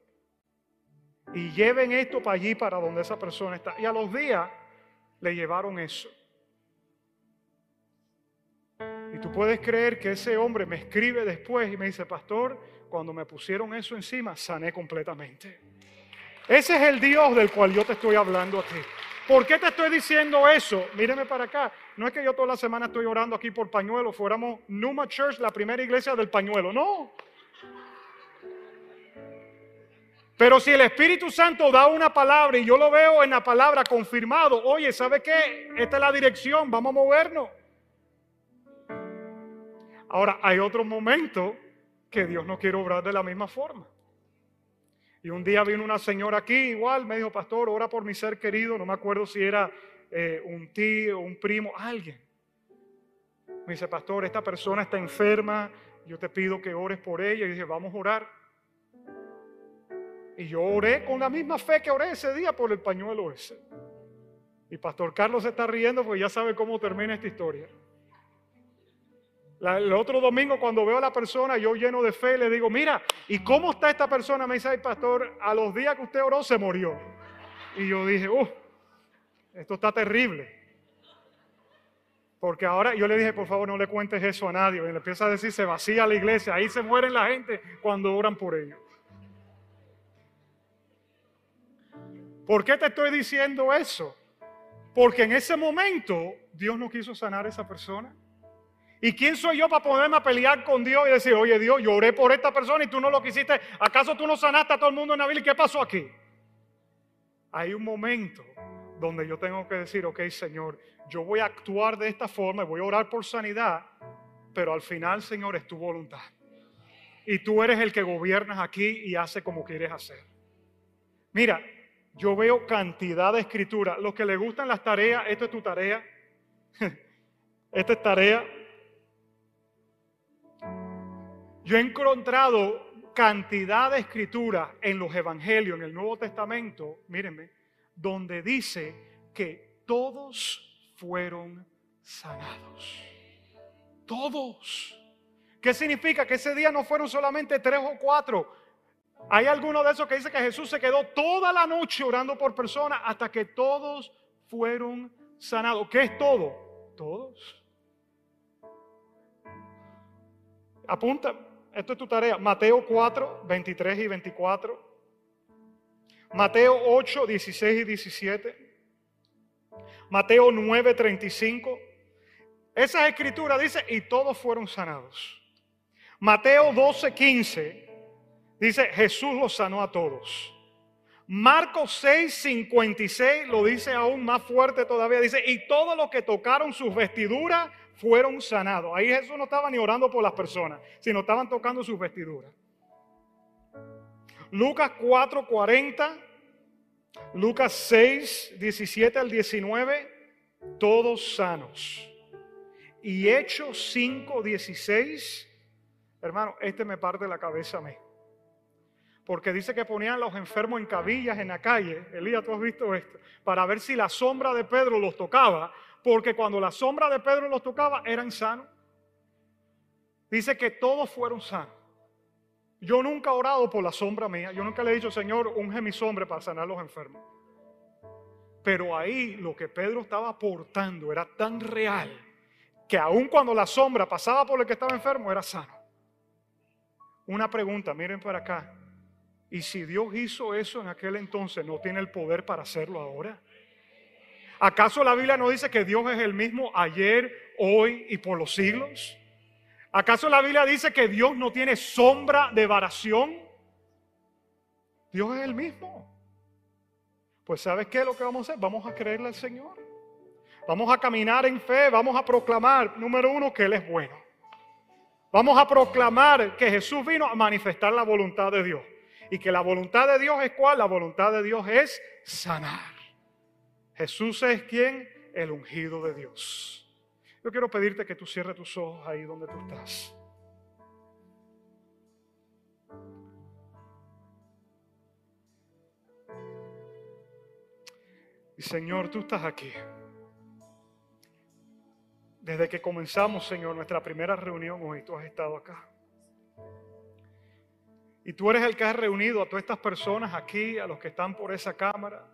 Y lleven esto para allí, para donde esa persona está. Y a los días le llevaron eso. Y tú puedes creer que ese hombre me escribe después y me dice, pastor, cuando me pusieron eso encima, sané completamente. Ese es el Dios del cual yo te estoy hablando a ti. ¿Por qué te estoy diciendo eso? Míreme para acá. No es que yo toda la semana estoy orando aquí por pañuelos. Fuéramos Numa Church, la primera iglesia del pañuelo. No. Pero si el Espíritu Santo da una palabra y yo lo veo en la palabra confirmado. Oye, ¿sabe qué? Esta es la dirección. Vamos a movernos. Ahora, hay otros momentos que Dios no quiere obrar de la misma forma. Y un día vino una señora aquí, igual, me dijo, pastor, ora por mi ser querido. No me acuerdo si era un tío, un primo, alguien. Me dice, pastor, esta persona está enferma, yo te pido que ores por ella. Y dije, vamos a orar. Y yo oré con la misma fe que oré ese día por el pañuelo ese. Y pastor Carlos se está riendo porque ya sabe cómo termina esta historia. El otro domingo cuando veo a la persona, yo lleno de fe, le digo, mira, ¿y cómo está esta persona? Me dice, ay pastor, a los días que usted oró se murió. Y yo dije, esto está terrible. Porque ahora yo le dije, por favor, no le cuentes eso a nadie. Y le empieza a decir, se vacía la iglesia, ahí se mueren la gente cuando oran por ellos. ¿Por qué te estoy diciendo eso? Porque en ese momento Dios no quiso sanar a esa persona. ¿Y quién soy yo para ponerme a pelear con Dios y decir, oye Dios, yo oré por esta persona y tú no lo quisiste? ¿Acaso tú no sanaste a todo el mundo en la Biblia? ¿Qué pasó aquí? Hay un momento donde yo tengo que decir, ok Señor, yo voy a actuar de esta forma y voy a orar por sanidad, pero al final Señor es tu voluntad. Y tú eres el que gobiernas aquí y hace como quieres hacer. Mira, yo veo cantidad de escritura. Los que les gustan las tareas, esta es tu tarea. Esta es tarea. Yo he encontrado cantidad de escrituras en los evangelios, en el Nuevo Testamento, mírenme, donde dice que todos fueron sanados. Todos. ¿Qué significa? Que ese día no fueron solamente 3 o 4. Hay algunos de esos que dice que Jesús se quedó toda la noche orando por personas hasta que todos fueron sanados. ¿Qué es todo? Todos. Apunta. Esto es tu tarea. Mateo 4, 23 y 24. Mateo 8, 16 y 17. Mateo 9, 35. Esas escrituras dicen, y todos fueron sanados. Mateo 12:15 dice, Jesús los sanó a todos. Marcos 6:56 lo dice aún más fuerte todavía, dice, y todos los que tocaron sus vestiduras fueron sanados. Ahí Jesús no estaba ni orando por las personas, sino estaban tocando sus vestiduras. Lucas 4:40, Lucas 6:17-19, todos sanos. Y Hechos 5:16, hermano, este me parte la cabeza a mí. Porque dice que ponían los enfermos en cabillas en la calle. Elías, tú has visto esto. Para ver si la sombra de Pedro los tocaba. Porque cuando la sombra de Pedro los tocaba, eran sanos. Dice que todos fueron sanos. Yo nunca he orado por la sombra mía. Yo nunca le he dicho, Señor, unge mi sombra para sanar los enfermos. Pero ahí lo que Pedro estaba aportando era tan real, que aun cuando la sombra pasaba por el que estaba enfermo, era sano. Una pregunta, miren para acá. Y si Dios hizo eso en aquel entonces, ¿no tiene el poder para hacerlo ahora? ¿Acaso la Biblia no dice que Dios es el mismo ayer, hoy y por los siglos? ¿Acaso la Biblia dice que Dios no tiene sombra de variación? Dios es el mismo. Pues ¿sabes qué es lo que vamos a hacer? Vamos a creerle al Señor. Vamos a caminar en fe, vamos a proclamar, número uno, que Él es bueno. Vamos a proclamar que Jesús vino a manifestar la voluntad de Dios. Y que la voluntad de Dios es ¿cuál? La voluntad de Dios es sanar. Jesús es ¿quién? El ungido de Dios. Yo quiero pedirte que tú cierres tus ojos ahí donde tú estás. Y Señor, tú estás aquí. Desde que comenzamos, Señor, nuestra primera reunión hoy, tú has estado acá. Y tú eres el que has reunido a todas estas personas aquí, a los que están por esa cámara.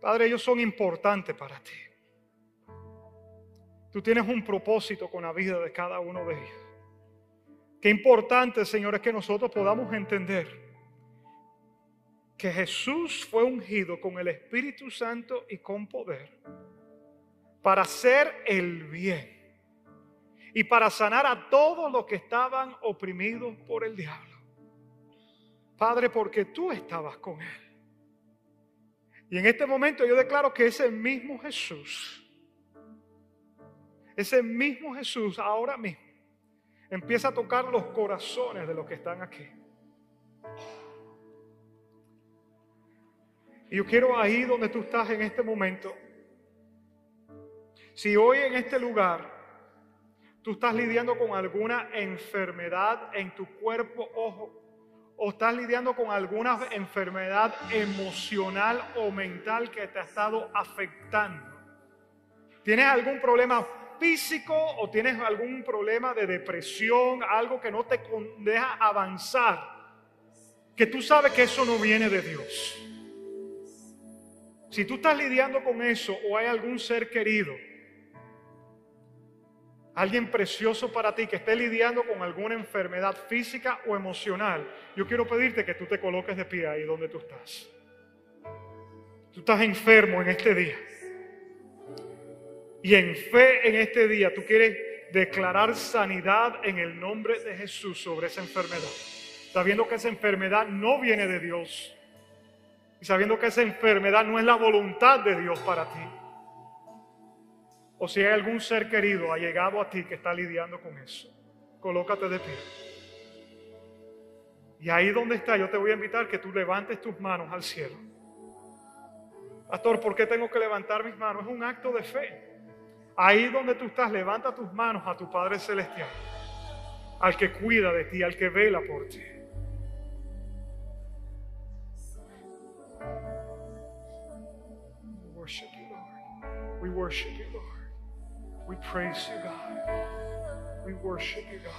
Padre, ellos son importantes para ti. Tú tienes un propósito con la vida de cada uno de ellos. Qué importante, Señor, es que nosotros podamos entender que Jesús fue ungido con el Espíritu Santo y con poder para hacer el bien. Y para sanar a todos los que estaban oprimidos por el diablo. Padre, porque tú estabas con él. Y en este momento yo declaro que ese mismo Jesús ahora mismo, empieza a tocar los corazones de los que están aquí. Y yo quiero ahí donde tú estás en este momento, si hoy en este lugar tú estás lidiando con alguna enfermedad en tu cuerpo, ojo, o estás lidiando con alguna enfermedad emocional o mental que te ha estado afectando. ¿Tienes algún problema físico o tienes algún problema de depresión, algo que no te deja avanzar? Que tú sabes que eso no viene de Dios. Si tú estás lidiando con eso o hay algún ser querido, alguien precioso para ti que esté lidiando con alguna enfermedad física o emocional, yo quiero pedirte que tú te coloques de pie ahí donde tú estás. Tú estás enfermo en este día. Y en fe en este día tú quieres declarar sanidad en el nombre de Jesús sobre esa enfermedad. Sabiendo que esa enfermedad no viene de Dios. Y sabiendo que esa enfermedad no es la voluntad de Dios para ti. O si hay algún ser querido allegado a ti que está lidiando con eso, colócate de pie. Y ahí donde está, yo te voy a invitar que tú levantes tus manos al cielo. Pastor, ¿por qué tengo que levantar mis manos? Es un acto de fe. Ahí donde tú estás, levanta tus manos a tu Padre Celestial, al que cuida de ti, al que vela por ti. We worship you, Lord. We praise you, God. We worship you, God.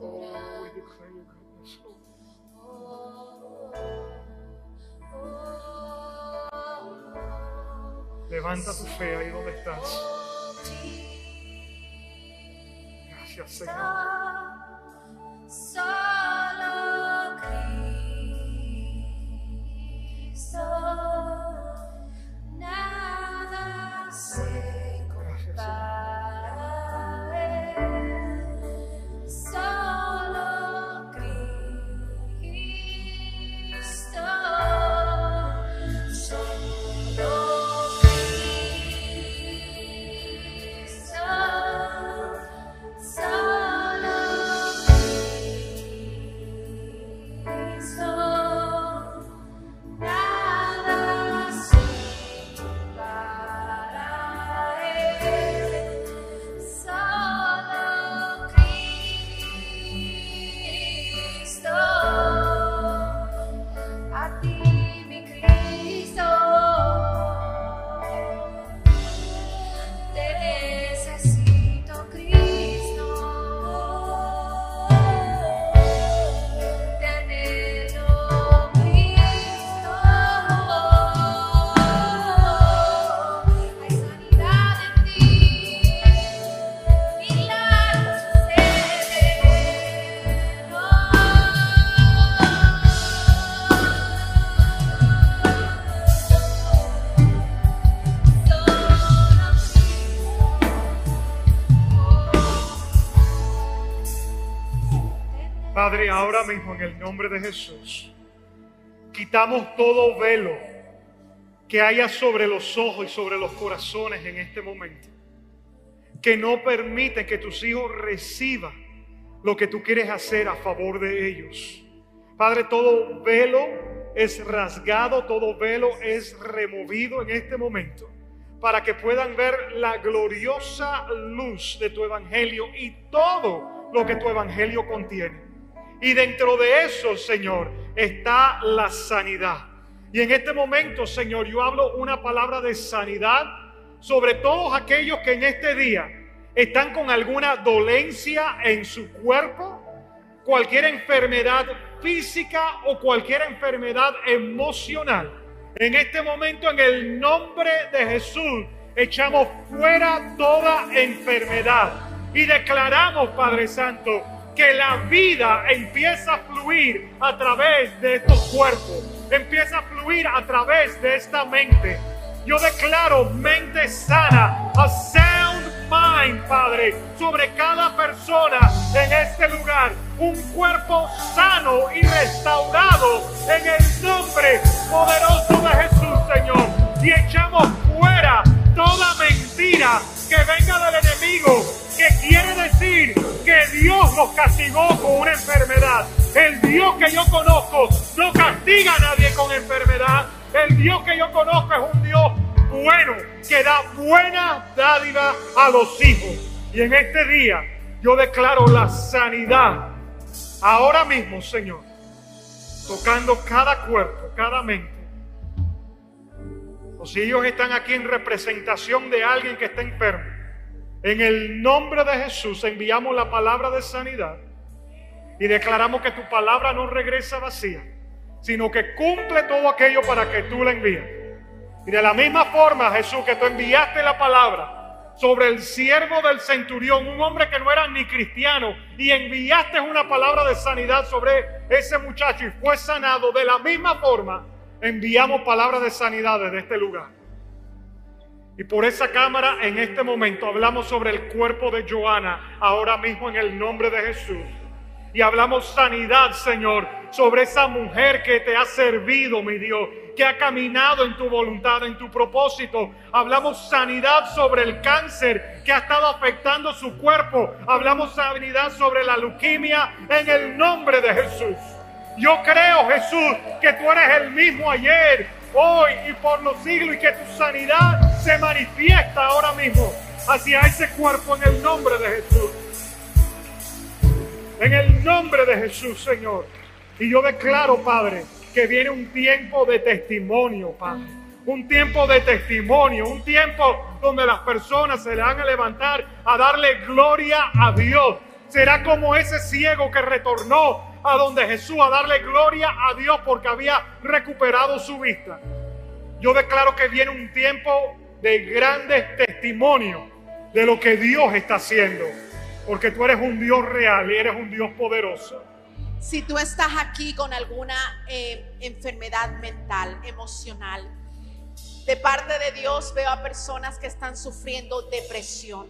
Oh, we declare your goodness, Lord. Levanta tu fe ahí donde estás. Gracias, Señor. Gracias, Padre, ahora mismo en el nombre de Jesús, quitamos todo velo que haya sobre los ojos y sobre los corazones en este momento, que no permiten que tus hijos reciban lo que tú quieres hacer a favor de ellos. Padre, todo velo es rasgado, todo velo es removido en este momento, para que puedan ver la gloriosa luz de tu evangelio y todo lo que tu evangelio contiene. Y dentro de eso, Señor, está la sanidad. Y en este momento, Señor, yo hablo una palabra de sanidad sobre todos aquellos que en este día están con alguna dolencia en su cuerpo, cualquier enfermedad física o cualquier enfermedad emocional. En este momento, en el nombre de Jesús, echamos fuera toda enfermedad y declaramos, Padre Santo, que la vida empieza a fluir a través de estos cuerpos, empieza a fluir a través de esta mente. Yo declaro mente sana, a sound mind, Padre, sobre cada persona en este lugar. Un cuerpo sano y restaurado en el nombre poderoso de Jesús, Señor. Y echamos fuera toda mentira que venga del enemigo, que quiere decir que Dios los castigó con una enfermedad. El Dios que yo conozco no castiga a nadie con enfermedad. El Dios que yo conozco es un Dios bueno, que da buena dádiva a los hijos. Y en este día yo declaro la sanidad ahora mismo, Señor, tocando cada cuerpo, cada mente. O si ellos están aquí en representación de alguien que está enfermo, en el nombre de Jesús enviamos la palabra de sanidad y declaramos que tu palabra no regresa vacía, sino que cumple todo aquello para que tú la envías. Y de la misma forma, Jesús, que tú enviaste la palabra sobre el siervo del centurión, un hombre que no era ni cristiano, y enviaste una palabra de sanidad sobre ese muchacho y fue sanado, de la misma forma enviamos palabras de sanidad desde este lugar. Y por esa cámara en este momento hablamos sobre el cuerpo de Joanna ahora mismo en el nombre de Jesús. Y hablamos sanidad, Señor, sobre esa mujer que te ha servido, mi Dios, que ha caminado en tu voluntad, en tu propósito. Hablamos sanidad sobre el cáncer que ha estado afectando su cuerpo. Hablamos sanidad sobre la leucemia en el nombre de Jesús. Yo creo, Jesús, que tú eres el mismo ayer, hoy y por los siglos, y que tu sanidad se manifiesta ahora mismo hacia ese cuerpo en el nombre de Jesús. En el nombre de Jesús, Señor. Y yo declaro, Padre, que viene un tiempo de testimonio, Padre. Un tiempo de testimonio. Un tiempo donde las personas se le van a levantar a darle gloria a Dios. Será como ese ciego que retornó a donde Jesús a darle gloria a Dios porque había recuperado su vista. Yo declaro que viene un tiempo de grandes testimonios de lo que Dios está haciendo. Porque tú eres un Dios real y eres un Dios poderoso. Si tú estás aquí con alguna enfermedad mental, emocional, de parte de Dios veo a personas que están sufriendo depresión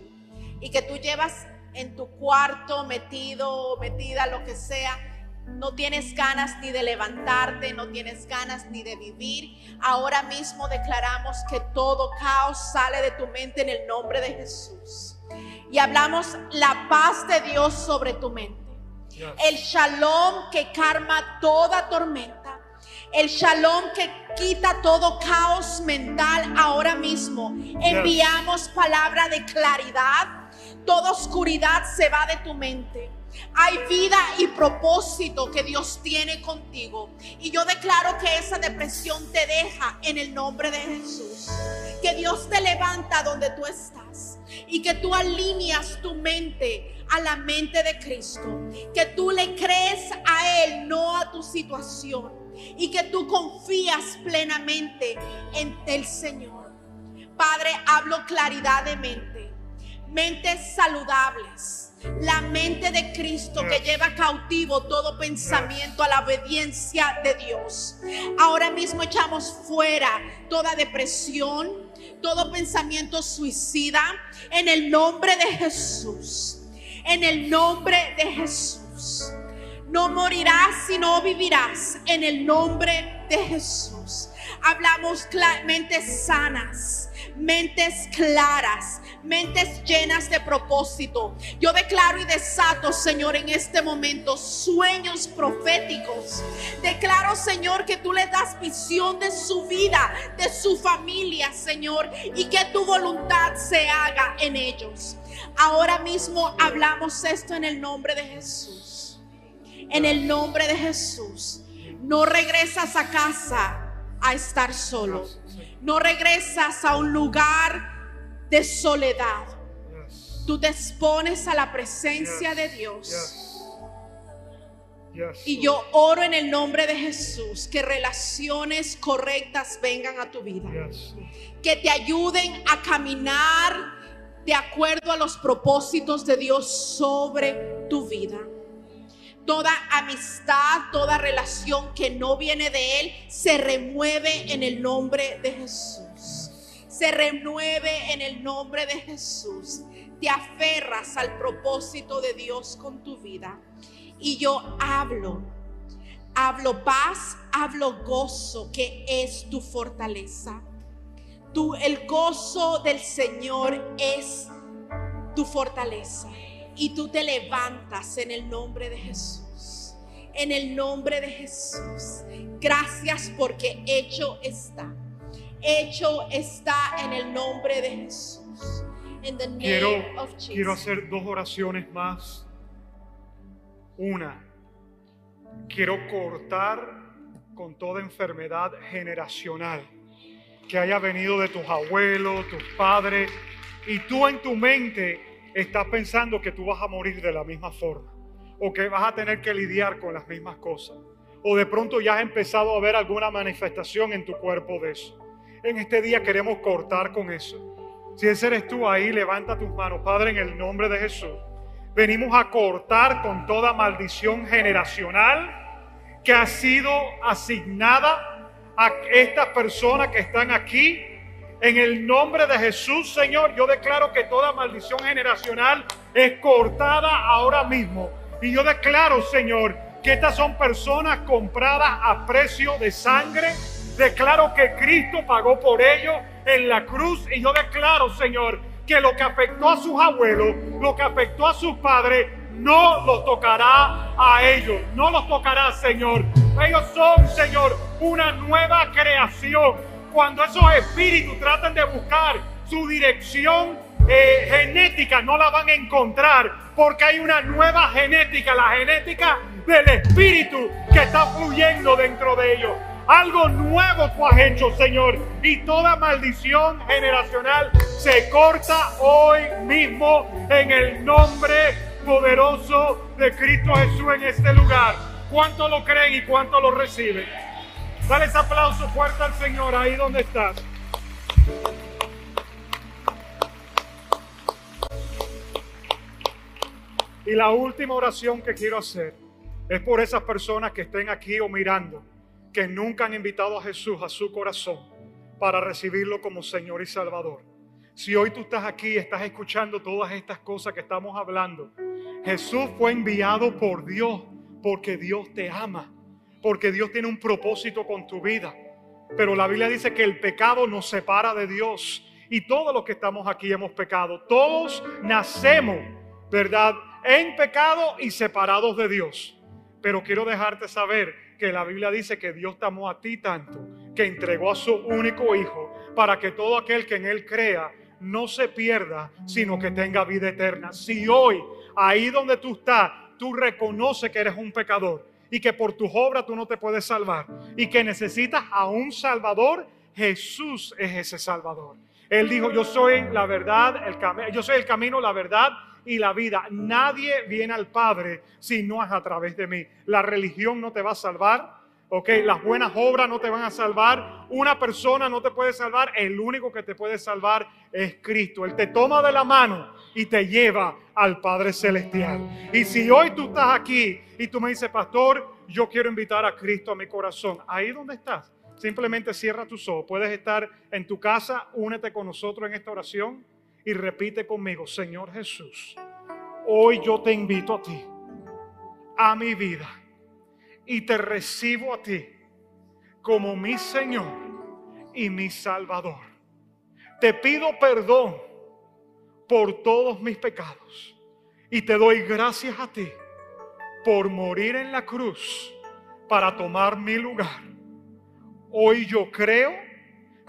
y que tú llevas en tu cuarto metido, metida, lo que sea. No tienes ganas ni de levantarte, no tienes ganas ni de vivir. Ahora mismo declaramos que todo caos sale de tu mente en el nombre de Jesús. Y hablamos la paz de Dios sobre tu mente. El Shalom que calma toda tormenta. El Shalom que quita todo caos mental ahora mismo. Enviamos palabra de claridad. Toda oscuridad se va de tu mente. Hay vida y propósito que Dios tiene contigo. Y yo declaro que esa depresión te deja en el nombre de Jesús. Que Dios te levanta donde tú estás. Y que tú alineas tu mente a la mente de Cristo. Que tú le crees a Él, no a tu situación. Y que tú confías plenamente en el Señor. Padre, hablo claridad de mente. Mentes saludables. La mente de Cristo que lleva cautivo todo pensamiento a la obediencia de Dios. Ahora mismo echamos fuera toda depresión, todo pensamiento suicida en el nombre de Jesús. En el nombre de Jesús. No morirás, sino vivirás en el nombre de Jesús. Hablamos mentes sanas, mentes claras, mentes llenas de propósito. Yo declaro y desato, Señor, en este momento sueños proféticos. Declaro, Señor, que tú le das visión de su vida, de su familia, Señor, y que tu voluntad se haga en ellos. Ahora mismo hablamos esto en el nombre de Jesús. En el nombre de Jesús, no regresas a casa a estar solo. No regresas a un lugar de soledad. Tú te expones a la presencia de Dios. Y yo oro en el nombre de Jesús que relaciones correctas vengan a tu vida. Que te ayuden a caminar de acuerdo a los propósitos de Dios sobre tu vida. Toda amistad, toda relación que no viene de Él se remueve en el nombre de Jesús. Se remueve en el nombre de Jesús. Te aferras al propósito de Dios con tu vida. Y yo hablo paz, hablo gozo, que es tu fortaleza. El gozo del Señor es tu fortaleza. Y tú te levantas en el nombre de Jesús. En el nombre de Jesús. Gracias porque hecho está. Hecho está en el nombre de Jesús. In the name of Jesus. Quiero hacer dos oraciones más. Una, quiero cortar con toda enfermedad generacional que haya venido de tus abuelos, tus padres, y tú en tu mente estás pensando que tú vas a morir de la misma forma, o que vas a tener que lidiar con las mismas cosas, o de pronto ya has empezado a ver alguna manifestación en tu cuerpo de eso. En este día queremos cortar con eso. Si ese eres tú ahí, levanta tus manos. Padre, en el nombre de Jesús, venimos a cortar con toda maldición generacional que ha sido asignada a estas personas que están aquí. En el nombre de Jesús, Señor, yo declaro que toda maldición generacional es cortada ahora mismo. Y yo declaro, Señor, que estas son personas compradas a precio de sangre. Declaro que Cristo pagó por ellos en la cruz. Y yo declaro, Señor, que lo que afectó a sus abuelos, lo que afectó a sus padres, no los tocará a ellos. No los tocará, Señor. Ellos son, Señor, una nueva creación. Cuando esos espíritus tratan de buscar su dirección genética, no la van a encontrar, porque hay una nueva genética, la genética del espíritu que está fluyendo dentro de ellos. Algo nuevo tú has hecho, Señor, y toda maldición generacional se corta hoy mismo en el nombre poderoso de Cristo Jesús en este lugar. ¿Cuánto lo creen y cuánto lo reciben? Dale ese aplauso fuerte al Señor ahí donde estás. Y la última oración que quiero hacer es por esas personas que estén aquí o mirando, que nunca han invitado a Jesús a su corazón para recibirlo como Señor y Salvador. Si hoy tú estás aquí y estás escuchando todas estas cosas que estamos hablando, Jesús fue enviado por Dios porque Dios te ama. Porque Dios tiene un propósito con tu vida. Pero la Biblia dice que el pecado nos separa de Dios. Y todos los que estamos aquí hemos pecado. Todos nacemos, ¿verdad?, en pecado y separados de Dios. Pero quiero dejarte saber que la Biblia dice que Dios te amó a ti tanto, que entregó a su único hijo, para que todo aquel que en él crea no se pierda, sino que tenga vida eterna. Si hoy, ahí donde tú estás, tú reconoces que eres un pecador, y que por tus obras tú no te puedes salvar, y que necesitas a un Salvador, Jesús es ese Salvador. Él dijo, yo soy la verdad, yo soy el camino, la verdad y la vida. Nadie viene al Padre si no es a través de mí. La religión no te va a salvar, ¿okay? Las buenas obras no te van a salvar. Una persona no te puede salvar. El único que te puede salvar es Cristo. Él te toma de la mano y te lleva al Padre Celestial. Y si hoy tú estás aquí y tú me dices, pastor, yo quiero invitar a Cristo a mi corazón, ahí donde estás, simplemente cierra tus ojos. Puedes estar en tu casa, únete con nosotros en esta oración y repite conmigo, Señor Jesús, hoy yo te invito a ti, a mi vida. y te recibo a ti como mi Señor y mi Salvador. Te pido perdón por todos mis pecados y te doy gracias a ti por morir en la cruz para tomar mi lugar. Hoy yo creo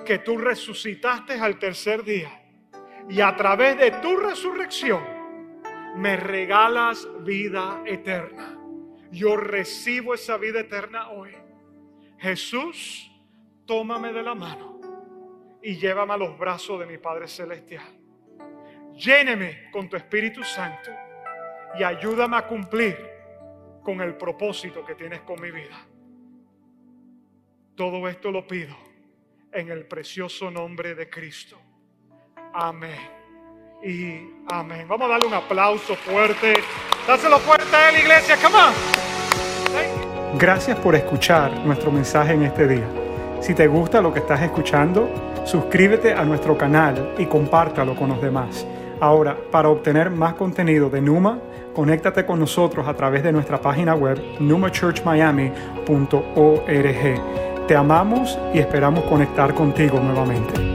que tú resucitaste al tercer día y a través de tu resurrección me regalas vida eterna. Yo recibo esa vida eterna hoy. Jesús, tómame de la mano y llévame a los brazos de mi Padre Celestial. Lléneme con tu Espíritu Santo y ayúdame a cumplir con el propósito que tienes con mi vida. Todo esto lo pido en el precioso nombre de Cristo. Amén. Y amén. Vamos a darle un aplauso fuerte. Dáselo fuerte a la iglesia. Come on. Gracias por escuchar nuestro mensaje en este día. Si te gusta lo que estás escuchando, suscríbete a nuestro canal y compártalo con los demás. Ahora, para obtener más contenido de Numa, conéctate con nosotros a través de nuestra página web numachurchmiami.org. Te amamos y esperamos conectar contigo nuevamente.